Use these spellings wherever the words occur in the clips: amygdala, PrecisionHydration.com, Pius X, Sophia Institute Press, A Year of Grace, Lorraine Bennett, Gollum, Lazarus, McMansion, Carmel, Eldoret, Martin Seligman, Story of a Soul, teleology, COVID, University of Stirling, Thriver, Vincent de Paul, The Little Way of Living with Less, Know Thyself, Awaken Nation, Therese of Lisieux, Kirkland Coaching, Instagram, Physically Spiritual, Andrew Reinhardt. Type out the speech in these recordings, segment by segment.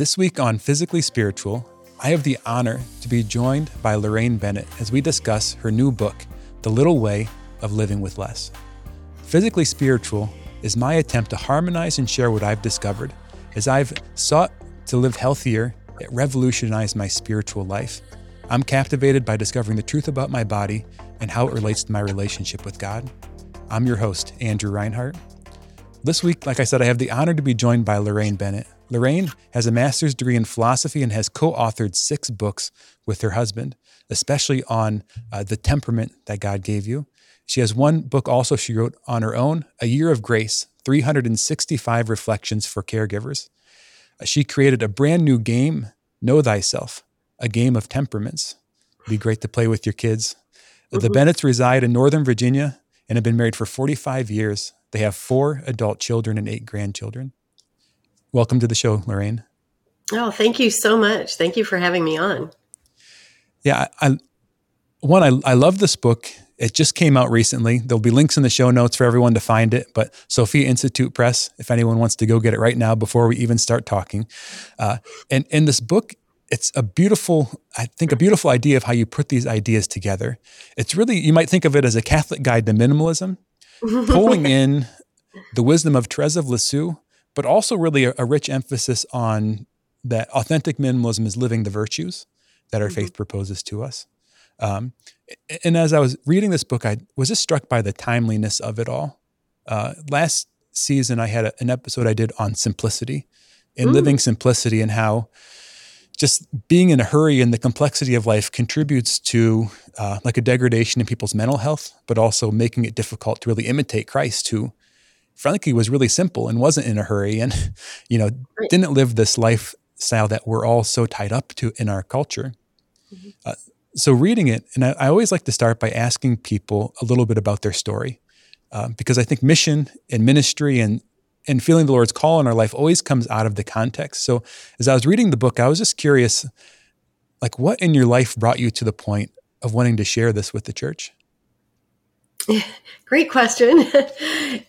This week on Physically Spiritual, I have the honor to be joined by Lorraine Bennett as we discuss her new book, The Little Way of Living with Less. Physically Spiritual is my attempt to harmonize and share what I've discovered as I've sought to live healthier. It revolutionized my spiritual life. I'm captivated by discovering the truth about my body and how it relates to my relationship with God. I'm your host, Andrew Reinhardt. This week, like I said, I have the honor to be joined by Lorraine Bennett. Lorraine has a master's degree in philosophy and has co-authored 6 books with her husband, especially on the temperament that God gave you. She has one book also she wrote on her own, A Year of Grace, 365 Reflections for Caregivers. She created a brand new game, Know Thyself, a game of temperaments. It'd be great to play with your kids. The Bennetts reside in Northern Virginia and have been married for 45 years. They have 4 adult children and 8 grandchildren. Welcome to the show, Lorraine. Oh, thank you so much. Thank you for having me on. Yeah, I love this book. It just came out recently. There'll be links in the show notes for everyone to find it, but Sophia Institute Press, if anyone wants to go get it right now before we even start talking. And in this book, it's a beautiful idea of how you put these ideas together. It's really, you might think of it as a Catholic guide to minimalism, pulling in the wisdom of Therese of Lisieux, but also really a rich emphasis on that authentic minimalism is living the virtues that our faith proposes to us. And as I was reading this book, I was just struck by the timeliness of it all. Last season, I had an episode I did on simplicity and living simplicity, and how just being in a hurry and the complexity of life contributes to like a degradation in people's mental health, but also making it difficult to really imitate Christ, who frankly was really simple and wasn't in a hurry and, you know, didn't live this lifestyle that we're all so tied up to in our culture. So reading it, and I always like to start by asking people a little bit about their story, because I think mission and ministry and feeling the Lord's call in our life always comes out of the context. So as I was reading the book, I was just curious, like, what in your life brought you to the point of wanting to share this with the church? Great question.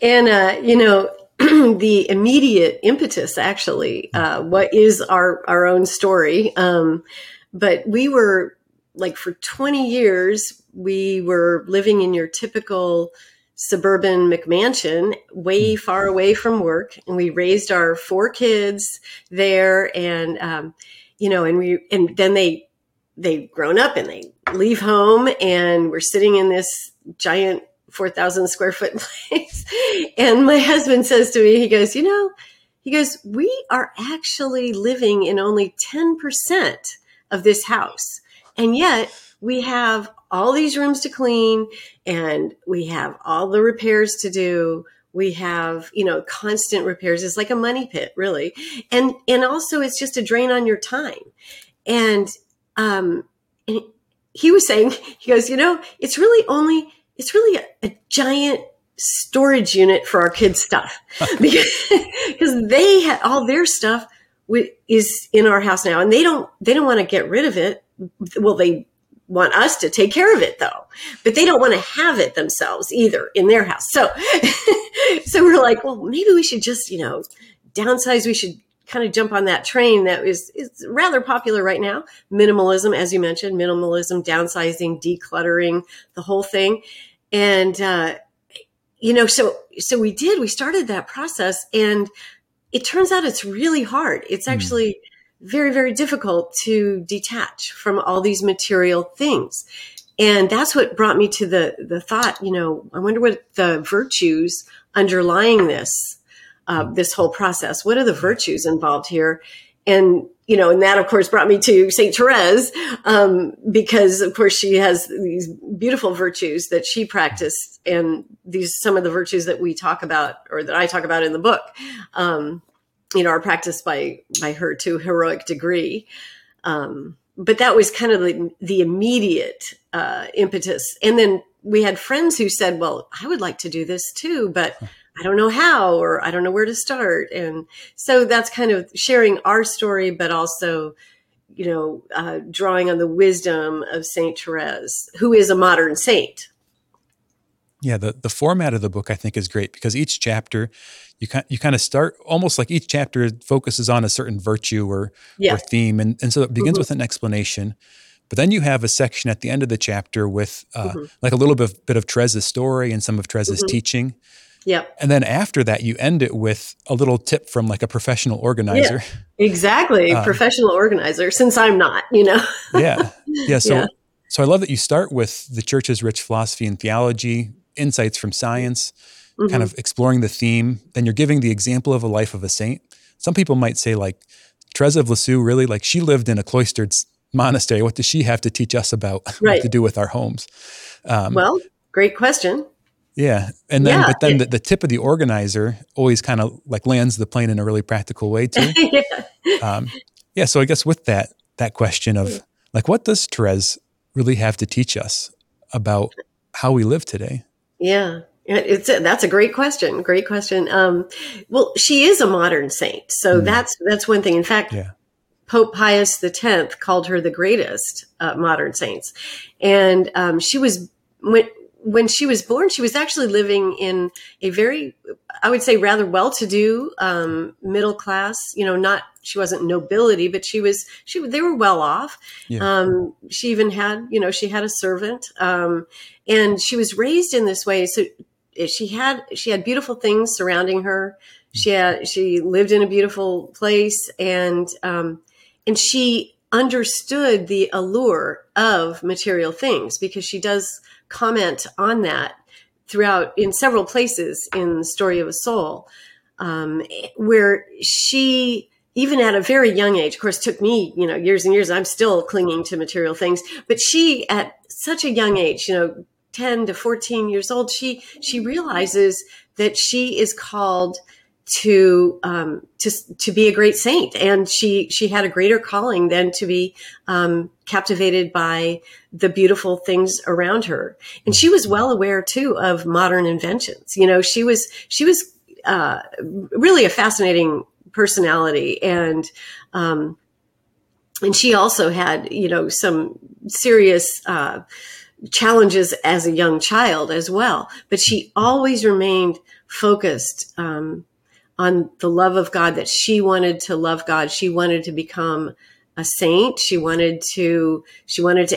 And, you know, the immediate impetus, actually, what is our own story? But we were... Like for 20 years, we were living in your typical suburban McMansion, way far away from work. And we raised our 4 kids there. And, you know, and then they've grown up and they leave home, and we're sitting in this giant 4,000 square foot place. And my husband says to me, he goes, you know, we are actually living in only 10% of this house. And yet we have all these rooms to clean, and we have all the repairs to do. We have, you know, constant repairs. It's like a money pit, really. And also it's just a drain on your time. And he was saying, he goes, you know, it's really a giant storage unit for our kids' stuff, because they had all their stuff is in our house now, and they don't want to get rid of it. Well, they want us to take care of it, though, but they don't want to have it themselves either in their house. So, so we're like, well, maybe we should just, you know, downsize. We should kind of jump on that train that is rather popular right now. Minimalism, as you mentioned, downsizing, decluttering, the whole thing. And, you know, so we started that process, and it turns out it's really hard. It's actually very, very difficult to detach from all these material things. And that's what brought me to the thought, you know, I wonder what the virtues underlying this, this whole process, what are the virtues involved here? And, you know, and that of course brought me to St. Therese, because of course she has these beautiful virtues that she practiced, and these, some of the virtues that we talk about, or that I talk about in the book, you know, are practiced by her to heroic degree. But that was kind of the immediate impetus. And then we had friends who said, well, I would like to do this too, but I don't know how, or I don't know where to start. And so that's kind of sharing our story, but also, you know, drawing on the wisdom of St. Therese, who is a modern saint. Yeah, the format of the book I think is great because each chapter, you kind of start almost like each chapter focuses on a certain virtue or theme, and so it begins with an explanation. But then you have a section at the end of the chapter with like a little bit of Therese's story and some of Therese's teaching. Yeah, and then after that, you end it with a little tip from like a professional organizer. Yeah, exactly, professional organizer. Since I'm not, you know. So I love that you start with the church's rich philosophy and theology, insights from science, kind of exploring the theme. Then you're giving the example of a life of a saint. Some people might say, like, Therese of Lisieux, really, like, she lived in a cloistered monastery. What does she have to teach us about what to do with our homes? Well, great question. Yeah. And then, but then the tip of the organizer always kind of like lands the plane in a really practical way too. So I guess with that question of like, what does Therese really have to teach us about how we live today? Yeah. That's a great question. Great question. Well, she is a modern saint. So that's one thing. In fact, Pope Pius X called her the greatest modern saints. And she was, when she was born, she was actually living in a very, I would say, rather well-to-do middle class. You know, she wasn't nobility, but they were well off. Yeah. She even had, you know, she had a servant, and she was raised in this way. So she had beautiful things surrounding her. She lived in a beautiful place, and she understood the allure of material things because she does comment on that throughout in several places in the Story of a Soul, where she, even at a very young age, of course, took me, you know, years and years, I'm still clinging to material things, but she at such a young age, you know, 10 to 14 years old, she realizes that she is called to be a great saint, and she had a greater calling than to be captivated by the beautiful things around her. And she was well aware too of modern inventions. You know, she was really a fascinating personality, and she also had, you know, some serious challenges as a young child as well. But she always remained focused on the love of God, that she wanted to love God. She wanted to become a saint. She wanted to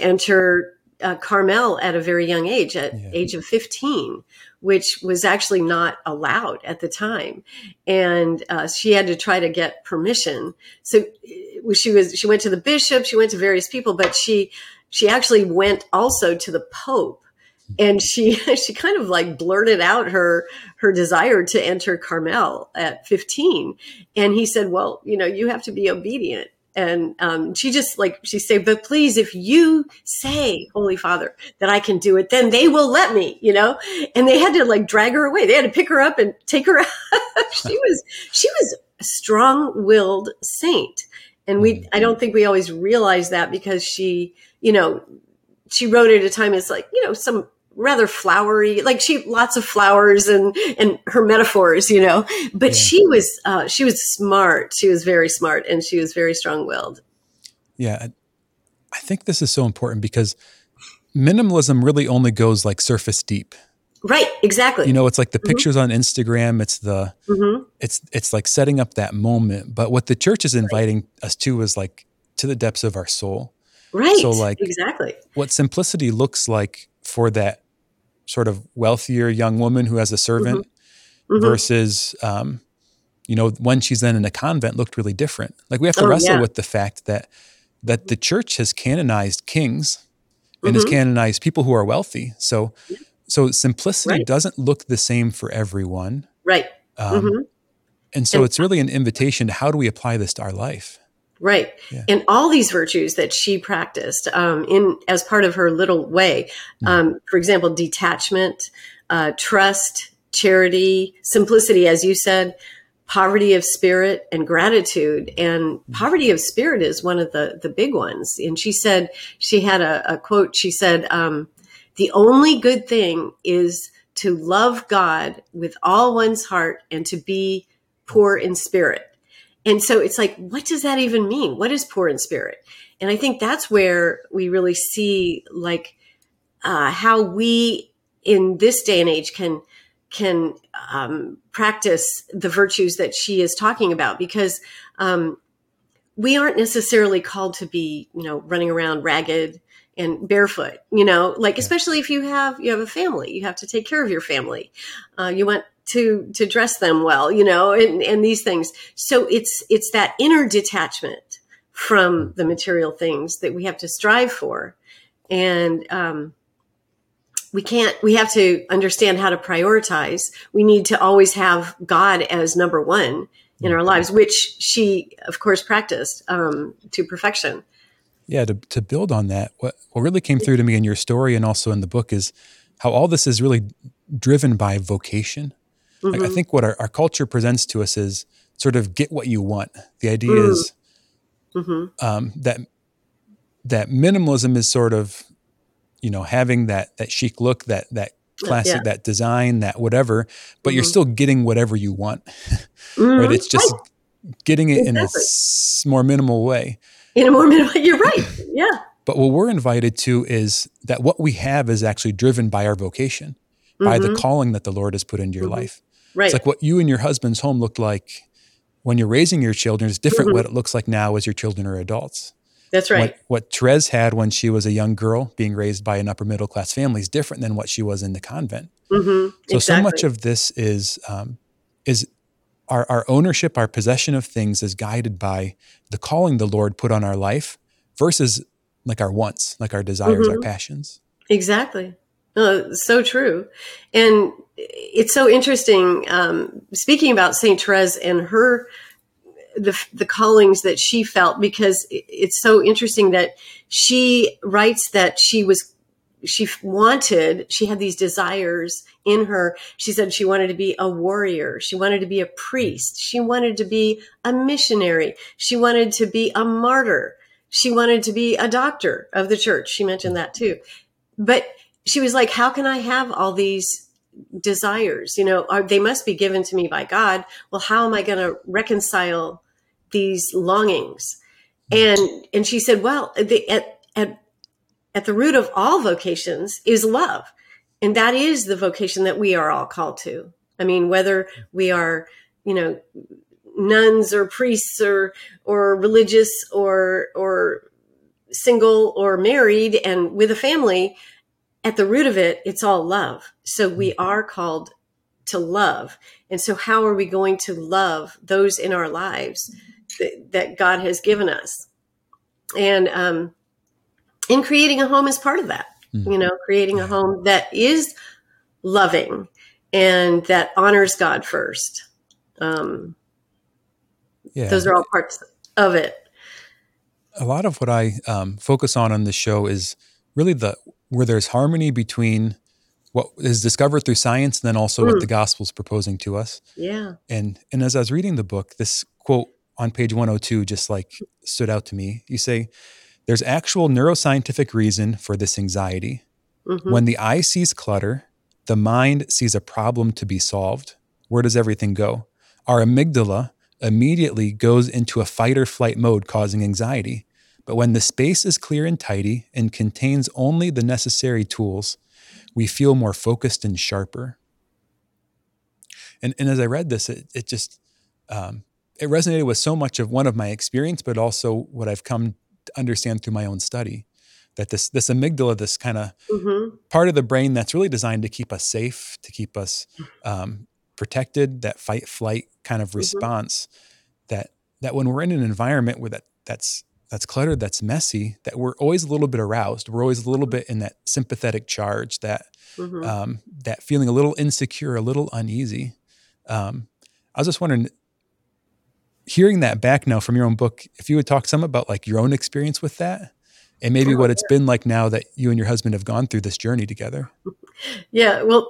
enter Carmel at a very young age, at age of 15, which was actually not allowed at the time. And she had to try to get permission. So she went to the bishop, she went to various people, but she actually went also to the Pope. And she kind of like blurted out her desire to enter Carmel at 15. And he said, well, you know, you have to be obedient. And she said, but please, if you say, Holy Father, that I can do it, then they will let me, you know. And they had to like drag her away. They had to pick her up and take her out. She was a strong-willed saint. And I don't think we always realize that because she, you know, she wrote at a time as like, you know, some rather flowery, like lots of flowers and her metaphors, you know, but she was smart. She was very smart, and she was very strong-willed. Yeah. I think this is so important because minimalism really only goes like surface deep. Right. Exactly. You know, it's like the pictures on Instagram. It's the, it's like setting up that moment. But what the church is inviting us to is like to the depths of our soul. Right. So like exactly what simplicity looks like for that sort of wealthier young woman who has a servant versus, you know, when she's then in a convent looked really different. Like we have to wrestle with the fact that the church has canonized kings and has canonized people who are wealthy. So simplicity doesn't look the same for everyone. Right. And so it's really an invitation to how do we apply this to our life? Right. Yeah. And all these virtues that she practiced as part of her little way, for example, detachment, trust, charity, simplicity, as you said, poverty of spirit, and gratitude. And poverty of spirit is one of the big ones. And she said, she had a quote, she said, the only good thing is to love God with all one's heart and to be poor in spirit. And so it's like, what does that even mean? What is poor in spirit? And I think that's where we really see like how we in this day and age can practice the virtues that she is talking about, because we aren't necessarily called to be, running around ragged and barefoot, especially if you have a family, you have to take care of your family. You want to dress them well, and these things. So it's that inner detachment from the material things that we have to strive for. And, we have to understand how to prioritize. We need to always have God as number one in our lives, which she, of course, practiced to perfection. Yeah, to build on that, what really came through to me in your story and also in the book is how all this is really driven by vocation. Mm-hmm. Like, I think what our culture presents to us is sort of get what you want. The idea is that minimalism is sort of, having that chic look, that classic, that design, that whatever, but you're still getting whatever you want, right? It's just getting it in a more minimal way. In a more minimal way, you're right, yeah. But what we're invited to is that what we have is actually driven by our vocation, by the calling that the Lord has put into your life. Right. It's like what you and your husband's home looked like when you're raising your children is different what it looks like now as your children are adults. That's right. What Therese had when she was a young girl being raised by an upper middle class family is different than what she was in the convent. So much of this is our ownership, our possession of things is guided by the calling the Lord put on our life versus like our wants, like our desires, our passions. Exactly. So true. And it's so interesting, speaking about St. Therese and her the callings that she felt, because it's so interesting that she writes that she had these desires in her. She said she wanted to be a warrior. She wanted to be a priest. She wanted to be a missionary. She wanted to be a martyr. She wanted to be a doctor of the church. She mentioned that too. But she was like, how can I have all these desires? They must be given to me by God. Well, how am I going to reconcile these longings? And she said, well, at the root of all vocations is love. And that is the vocation that we are all called to. I mean, whether we are, nuns or priests or religious or single or married and with a family, at the root of it, it's all love. So we are called to love. And so how are we going to love those in our lives that God has given us? And in creating a home is part of that, creating a home that is loving and that honors God first. Those are all parts of it. A lot of what I focus on this show is really where there's harmony between what is discovered through science and then also what the gospel's proposing to us. Yeah. And as I was reading the book, this quote on page 102 just like stood out to me. You say, there's actual neuroscientific reason for this anxiety. When the eye sees clutter, the mind sees a problem to be solved. Where does everything go? Our amygdala immediately goes into a fight or flight mode, causing anxiety. But when the space is clear and tidy and contains only the necessary tools, we feel more focused and sharper. And as I read this, it just it resonated with so much of one of my experience, but also what I've come to understand through my own study, that this amygdala, this kind of part of the brain that's really designed to keep us safe, to keep us protected, that fight flight kind of response, that when we're in an environment where that's cluttered, that's messy, that we're always a little bit aroused. We're always a little bit in that sympathetic charge, that that feeling a little insecure, a little uneasy. I was just wondering, hearing that back now from your own book, if you would talk some about like your own experience with that and maybe what it's been like now that you and your husband have gone through this journey together. Yeah, well,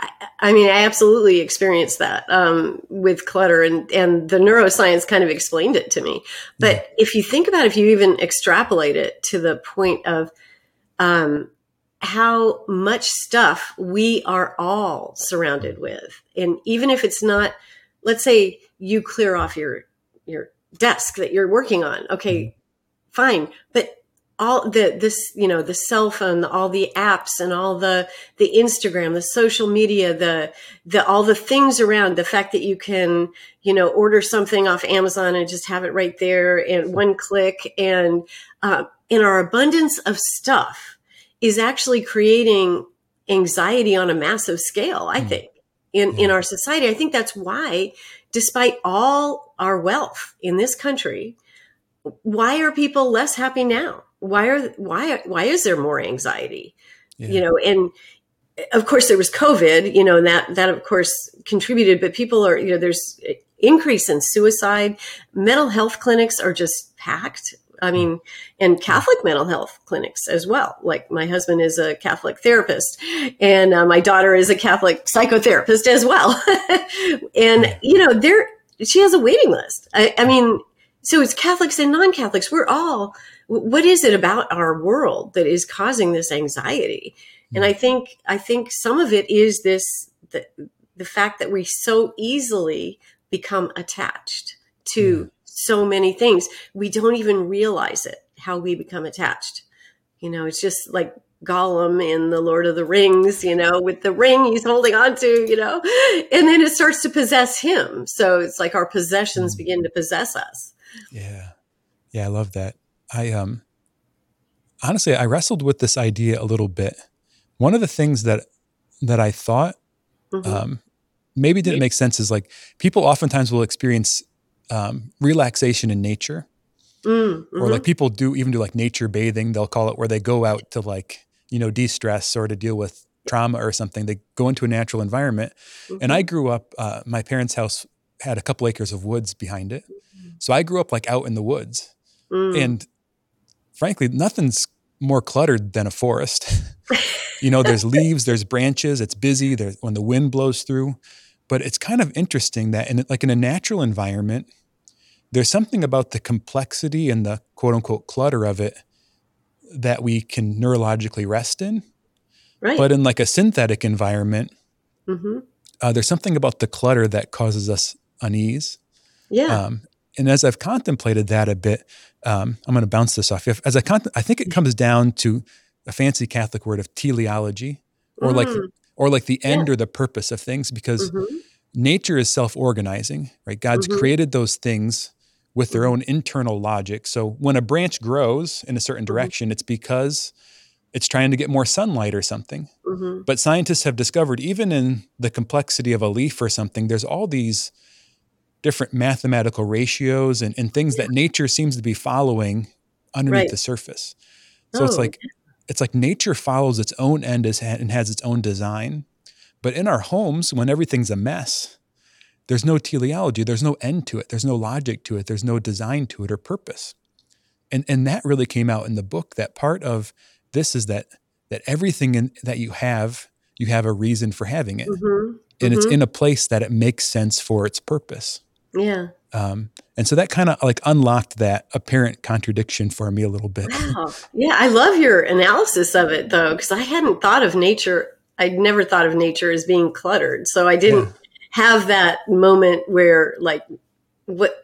I absolutely experienced that with clutter, and the neuroscience kind of explained it to me. But if you think about it, if you even extrapolate it to the point of how much stuff we are all surrounded with, and even if it's not, let's say you clear off your desk that you're working on. Okay, fine. But all the cell phone, all the apps and all the Instagram, the social media, the all the things around, the fact that you can, order something off Amazon and just have it right there and one click, and in our abundance of stuff is actually creating anxiety on a massive scale, I think, in our society. I think that's why, despite all our wealth in this country, why are people less happy now? Why is there more anxiety? Yeah. And of course there was COVID, and that of course contributed, but people are, there's an increase in suicide. Mental health clinics are just packed. I mean, and Catholic mental health clinics as well. Like my husband is a Catholic therapist, and my daughter is a Catholic psychotherapist as well. And, she has a waiting list. I mean, so it's Catholics and non-Catholics. We're all, what is it about our world that is causing this anxiety? And I think some of it is the fact that we so easily become attached to so many things. We don't even realize it, how we become attached. It's just like Gollum in the Lord of the Rings, with the ring he's holding on to, and then it starts to possess him. So it's like our possessions begin to possess us. Yeah. Yeah. I love that. I honestly, I wrestled with this idea a little bit. One of the things that I thought, maybe didn't make sense is like people oftentimes will experience, relaxation in nature or like people do like nature bathing, they'll call it, where they go out to de-stress or to deal with trauma or something. They go into a natural environment. And I grew up, my parents' house had a couple acres of woods behind it. So I grew up like out in the woods. And frankly, nothing's more cluttered than a forest. There's leaves, there's branches, it's busy there when the wind blows through. But it's kind of interesting that in a natural environment, there's something about the complexity and the quote unquote clutter of it that we can neurologically rest in. Right. But in a synthetic environment, there's something about the clutter that causes us unease. Yeah. And as I've contemplated that a bit, I'm going to bounce this off. I think it comes down to a fancy Catholic word of teleology, or the end or the purpose of things, because nature is self-organizing, right? God's created those things with their own internal logic. So when a branch grows in a certain direction, it's because it's trying to get more sunlight or something. But scientists have discovered, even in the complexity of a leaf or something, there's all these different mathematical ratios and things that nature seems to be following underneath the surface. So it's like nature follows its own end and has its own design. But in our homes, when everything's a mess, there's no teleology, there's no end to it, there's no logic to it, there's no design to it or purpose. And that really came out in the book, that part of this is that everything that you have a reason for having it. And it's in a place that it makes sense for its purpose. Yeah. And so that kind of unlocked that apparent contradiction for me a little bit. Wow. Yeah. I love your analysis of it though, because I'd never thought of nature as being cluttered. So I didn't have that moment where what's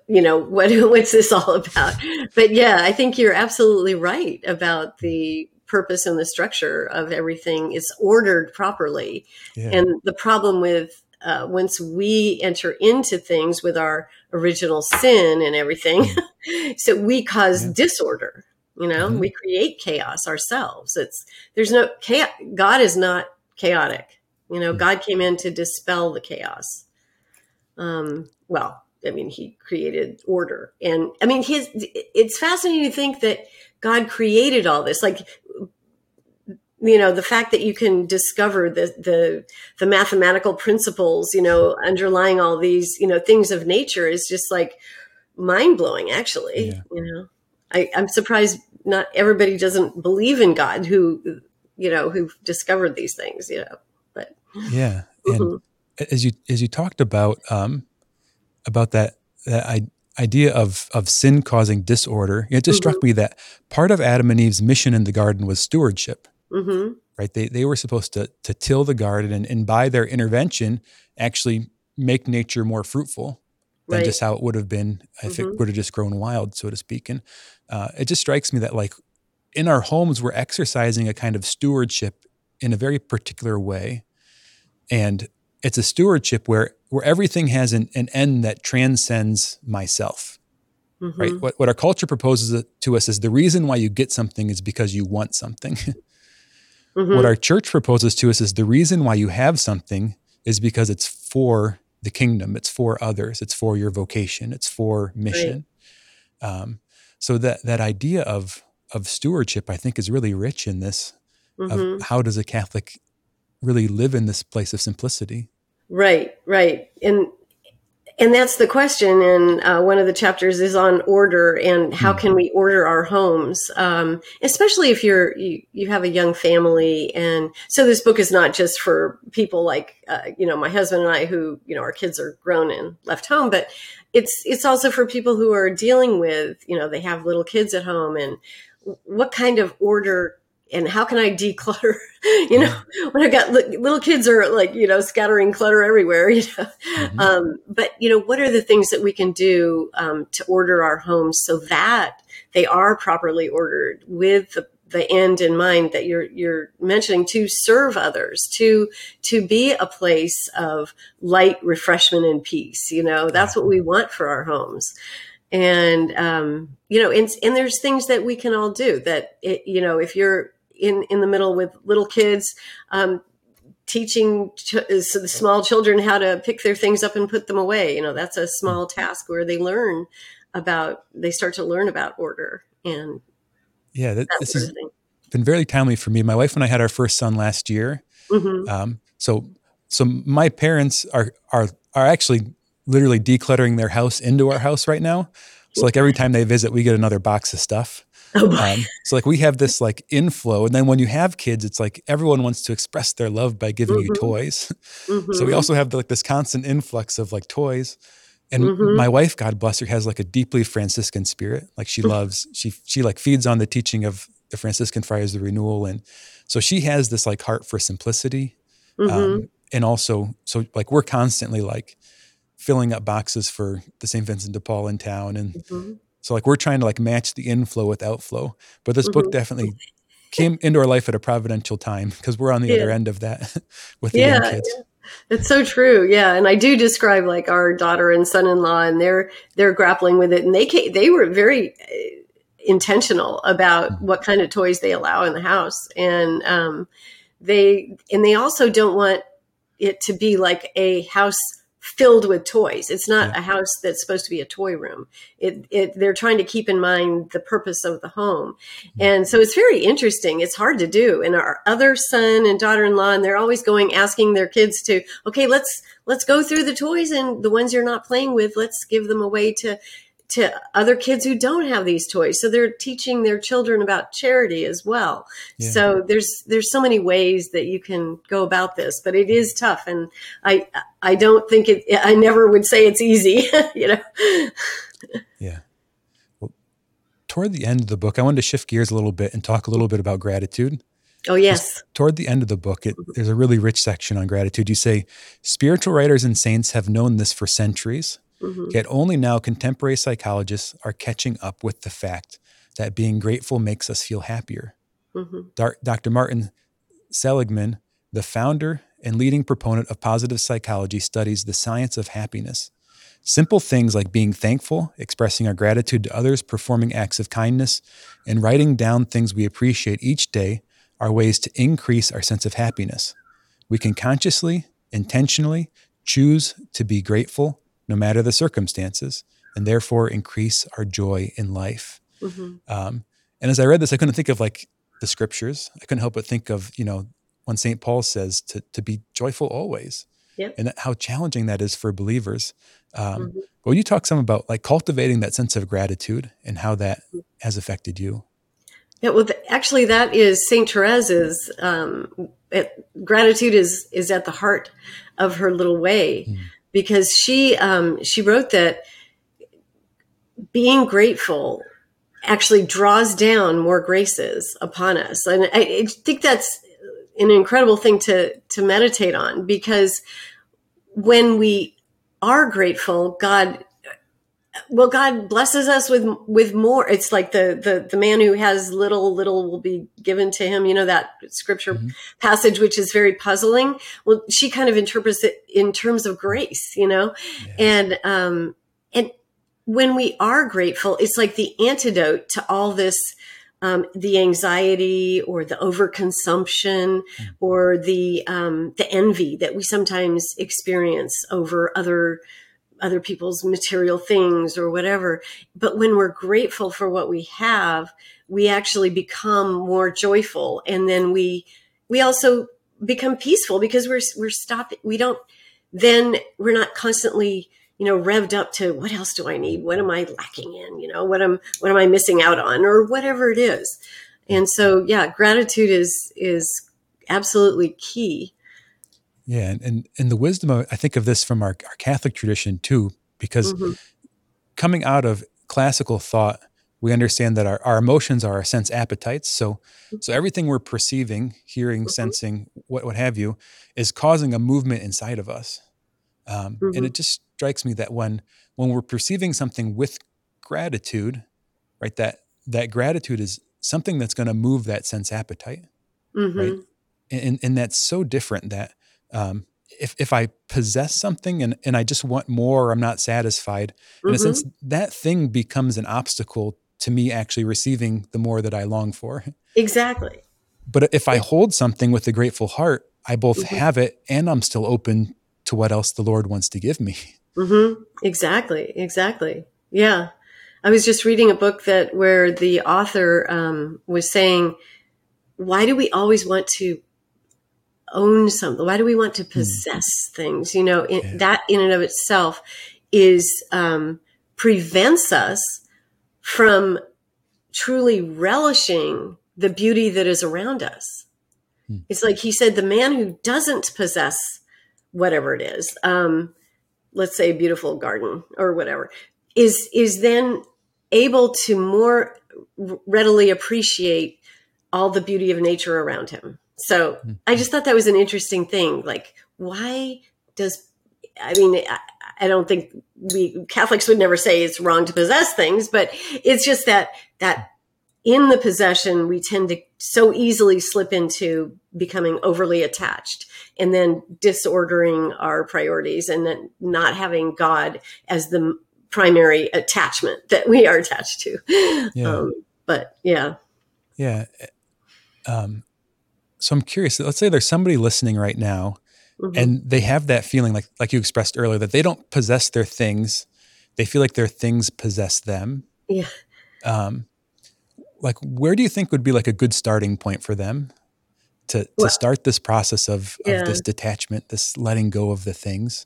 this all about? But yeah, I think you're absolutely right about the purpose and the structure of everything. It's ordered properly. Yeah. And the problem with, once we enter into things with our original sin and everything, so we cause disorder, we create chaos ourselves. There's no chaos. God is not chaotic. God came in to dispel the chaos. He created order, and it's fascinating to think that God created all this. The fact that you can discover the mathematical principles, underlying all these, things of nature is just mind blowing, actually. Yeah. I'm surprised not everybody doesn't believe in God who discovered these things, but yeah. And as you talked about that idea of sin causing disorder, it just struck me that part of Adam and Eve's mission in the garden was stewardship. Right? They were supposed to till the garden and by their intervention, actually make nature more fruitful than just how it would have been if it would have just grown wild, so to speak. And it just strikes me that in our homes, we're exercising a kind of stewardship in a very particular way. And it's a stewardship where everything has an end that transcends myself, mm-hmm. right? What our culture proposes to us is the reason why you get something is because you want something. Mm-hmm. What our church proposes to us is the reason why you have something is because it's for the kingdom, it's for others, it's for your vocation, it's for mission. Right. So that idea of stewardship, I think, is really rich in this, mm-hmm. of how does a Catholic really live in this place of simplicity? Right. And that's the question. And one of the chapters is on order and how can we order our homes, especially if you have a young family. And so this book is not just for people like, my husband and I, who, our kids are grown and left home, but it's also for people who are dealing with, they have little kids at home, and what kind of order and how can I declutter? When I've got little kids are like, scattering clutter everywhere, Mm-hmm. But, what are the things that we can do to order our homes so that they are properly ordered with the end in mind that you're mentioning, to serve others, to be a place of light, refreshment, and peace. That's what we want for our homes. And, and there's things that we can all do that, if you're in the middle with little kids, teaching small children how to pick their things up and put them away. That's a small task where they start to learn about order. And yeah, this has been very timely for me. My wife and I had our first son last year. Mm-hmm. So my parents are actually literally decluttering their house into our house right now. So every time they visit, we get another box of stuff. Oh, we have this inflow. And then when you have kids, it's everyone wants to express their love by giving mm-hmm. you toys. Mm-hmm. So we also have this constant influx of toys. And mm-hmm. my wife, God bless her, has a deeply Franciscan spirit. She mm-hmm. she feeds on the teaching of the Franciscan Friars of the Renewal. And so she has this heart for simplicity. Mm-hmm. And also, so we're constantly filling up boxes for the St. Vincent de Paul in town. And mm-hmm. so we're trying to match the inflow with outflow, but this mm-hmm. book definitely came into our life at a providential time because we're on the other end of that with the young kids. Yeah. That's so true. Yeah. And I do describe our daughter and son-in-law, and they're grappling with it. And they were very intentional about mm-hmm. what kind of toys they allow in the house. And they also don't want it to be a house filled with toys. It's not a house that's supposed to be a toy room. They're trying to keep in mind the purpose of the home. And so it's very interesting. It's hard to do. And our other son and daughter-in-law, and they're always asking their kids to, okay, let's go through the toys, and the ones you're not playing with, let's give them away to other kids who don't have these toys. So they're teaching their children about charity as well. Yeah. So there's so many ways that you can go about this, but it is tough. And I don't think I never would say it's easy, Yeah. Well, toward the end of the book, I wanted to shift gears a little bit and talk a little bit about gratitude. Oh, yes. Toward the end of the book, there's a really rich section on gratitude. You say, spiritual writers and saints have known this for centuries. Mm-hmm. Yet only now contemporary psychologists are catching up with the fact that being grateful makes us feel happier. Mm-hmm. Dr. Martin Seligman, the founder and leading proponent of positive psychology, studies the science of happiness. Simple things like being thankful, expressing our gratitude to others, performing acts of kindness, and writing down things we appreciate each day are ways to increase our sense of happiness. We can consciously, intentionally choose to be grateful no matter the circumstances, and therefore increase our joy in life. Mm-hmm. And as I read this, I couldn't think of the scriptures. I couldn't help but think of, when St. Paul says to be joyful always, and how challenging that is for believers. Mm-hmm. But you talk some about cultivating that sense of gratitude and how that has affected you. Yeah, well, actually, that is St. Therese's, gratitude is at the heart of her little way. Mm. Because she wrote that being grateful actually draws down more graces upon us. And I think that's an incredible thing to meditate on, because when we are grateful, God Well, God blesses us with more. It's like the man who has little will be given to him. You know, that scripture mm-hmm. passage, which is very puzzling. Well, she kind of interprets it in terms of grace, you know, yeah. And when we are grateful, it's like the antidote to all this, the anxiety or the overconsumption mm-hmm. or the envy that we sometimes experience over other people's material things or whatever. But when we're grateful for what we have, we actually become more joyful. And then we also become peaceful because we're stopping. We're not constantly, you know, revved up to what else do I need? What am I lacking in? You know, what am I missing out on or whatever it is. And so, yeah, gratitude is absolutely key. Yeah, and the wisdom of, I think of this from our Catholic tradition too, because mm-hmm. coming out of classical thought, we understand that our emotions are our sense appetites. So everything we're perceiving, hearing, mm-hmm. sensing, what have you, is causing a movement inside of us. Mm-hmm. And it just strikes me that when we're perceiving something with gratitude, right, that gratitude is something that's going to move that sense appetite, mm-hmm. right? And that's so different that if I possess something and I just want more, or I'm not satisfied, mm-hmm. in a sense, that thing becomes an obstacle to me actually receiving the more that I long for. Exactly. But if I hold something with a grateful heart, I both mm-hmm. have it and I'm still open to what else the Lord wants to give me. Mm-hmm. Exactly. Yeah. I was just reading a book where the author was saying, why do we always want to own something? Why do we want to possess things? You know, that in and of itself is, prevents us from truly relishing the beauty that is around us. Mm. It's like he said, the man who doesn't possess whatever it is, let's say a beautiful garden or whatever, is then able to more readily appreciate all the beauty of nature around him. So I just thought that was an interesting thing. Like, I don't think Catholics would never say it's wrong to possess things, but it's just that in the possession, we tend to so easily slip into becoming overly attached and then disordering our priorities and then not having God as the primary attachment that we are attached to. Yeah. So I'm curious, let's say there's somebody listening right now mm-hmm. and they have that feeling like you expressed earlier that they don't possess their things. They feel like their things possess them. Yeah. Like where do you think would be like a good starting point for them to start this process of this detachment, this letting go of the things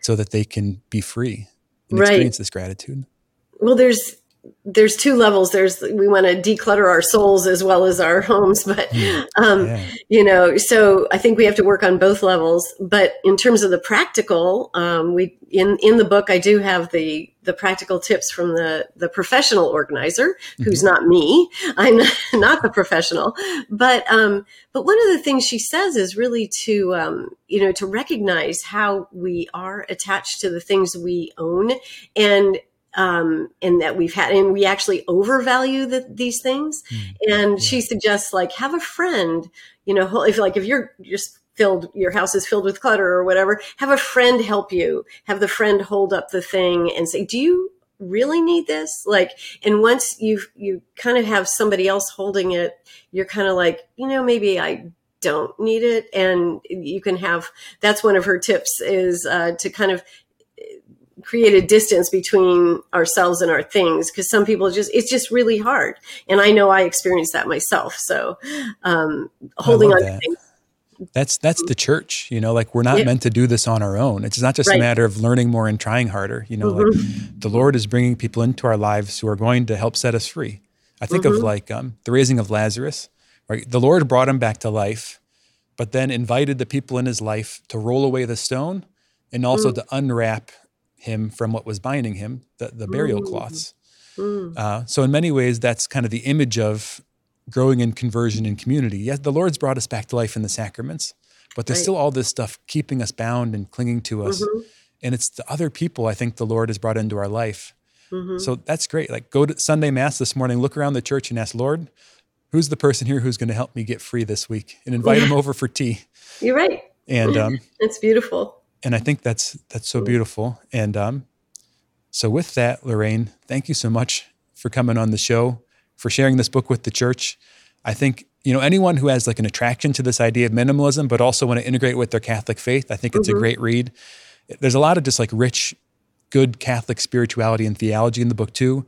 so that they can be free and experience this gratitude? Well, there's two levels. We want to declutter our souls as well as our homes, but, you know, so I think we have to work on both levels, but in terms of the practical, in the book, I do have the practical tips from the professional organizer who's mm-hmm. not me. I'm not the professional, but one of the things she says is really to, you know, to recognize how we are attached to the things we own and that we've had, and we actually overvalue these things. Mm-hmm. And she suggests like, have a friend, you know, if you're just your house is filled with clutter or whatever, have a friend help you, have the friend hold up the thing and say, do you really need this? Like, and once you kind of have somebody else holding it, you're kind of like, you know, maybe I don't need it. And you can that's one of her tips is to kind of create a distance between ourselves and our things. Cause some people it's just really hard. And I know I experienced that myself. So, holding on to things. That's the church, you know, like we're not meant to do this on our own. It's not just a matter of learning more and trying harder. You know, mm-hmm. like the Lord is bringing people into our lives who are going to help set us free. I think mm-hmm. of like, the raising of Lazarus, right? The Lord brought him back to life, but then invited the people in his life to roll away the stone and also mm-hmm. to unwrap him from what was binding him, the burial mm. cloths. Mm. So in many ways, that's kind of the image of growing in conversion and community. Yes, the Lord's brought us back to life in the sacraments, but there's still all this stuff keeping us bound and clinging to us. Mm-hmm. And it's the other people I think the Lord has brought into our life Mm-hmm. So that's great. Like, go to Sunday Mass this morning, look around the church and ask, Lord, who's the person here who's going to help me get free this week? And invite them over for tea. You're right. And it's beautiful. And I think that's so beautiful. And so with that, Lorraine, thank you so much for coming on the show, for sharing this book with the church. I think, you know, anyone who has like an attraction to this idea of minimalism, but also want to integrate with their Catholic faith, I think it's a great read. There's a lot of just like rich, good Catholic spirituality and theology in the book too.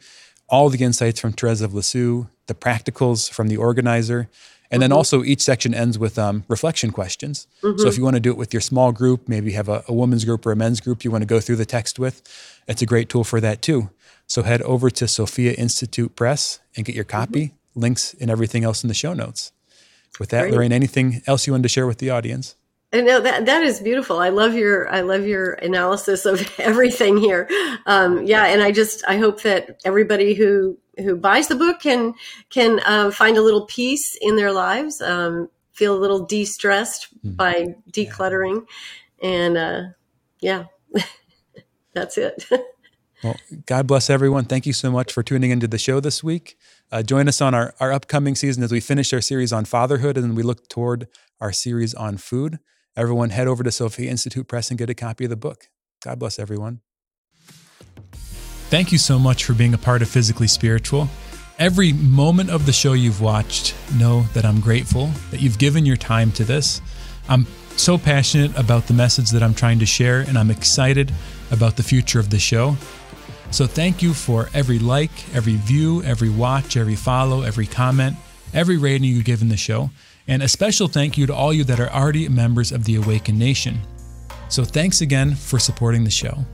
All the insights from Therese of Lisieux, the practicals from the organizer. And then also each section ends with reflection questions. Mm-hmm. So if you want to do it with your small group, maybe have a women's group or a men's group you want to go through the text with, it's a great tool for that too. So head over to Sophia Institute Press and get your copy, links and everything else in the show notes. With that, Lorraine, anything else you wanted to share with the audience? I know that is beautiful. I love your analysis of everything here. And I hope that everybody who buys the book can find a little peace in their lives, feel a little de-stressed by decluttering, and that's it. Well, God bless everyone. Thank you so much for tuning into the show this week. Join us on our upcoming season as we finish our series on fatherhood, and then we look toward our series on food. Everyone, head over to Sophia Institute Press and get a copy of the book. God bless everyone. Thank you so much for being a part of Physically Spiritual. Every moment of the show you've watched, know that I'm grateful that you've given your time to this. I'm so passionate about the message that I'm trying to share, and I'm excited about the future of the show. So thank you for every like, every view, every watch, every follow, every comment, every rating you give in the show. And a special thank you to all you that are already members of the Awaken Nation. So thanks again for supporting the show.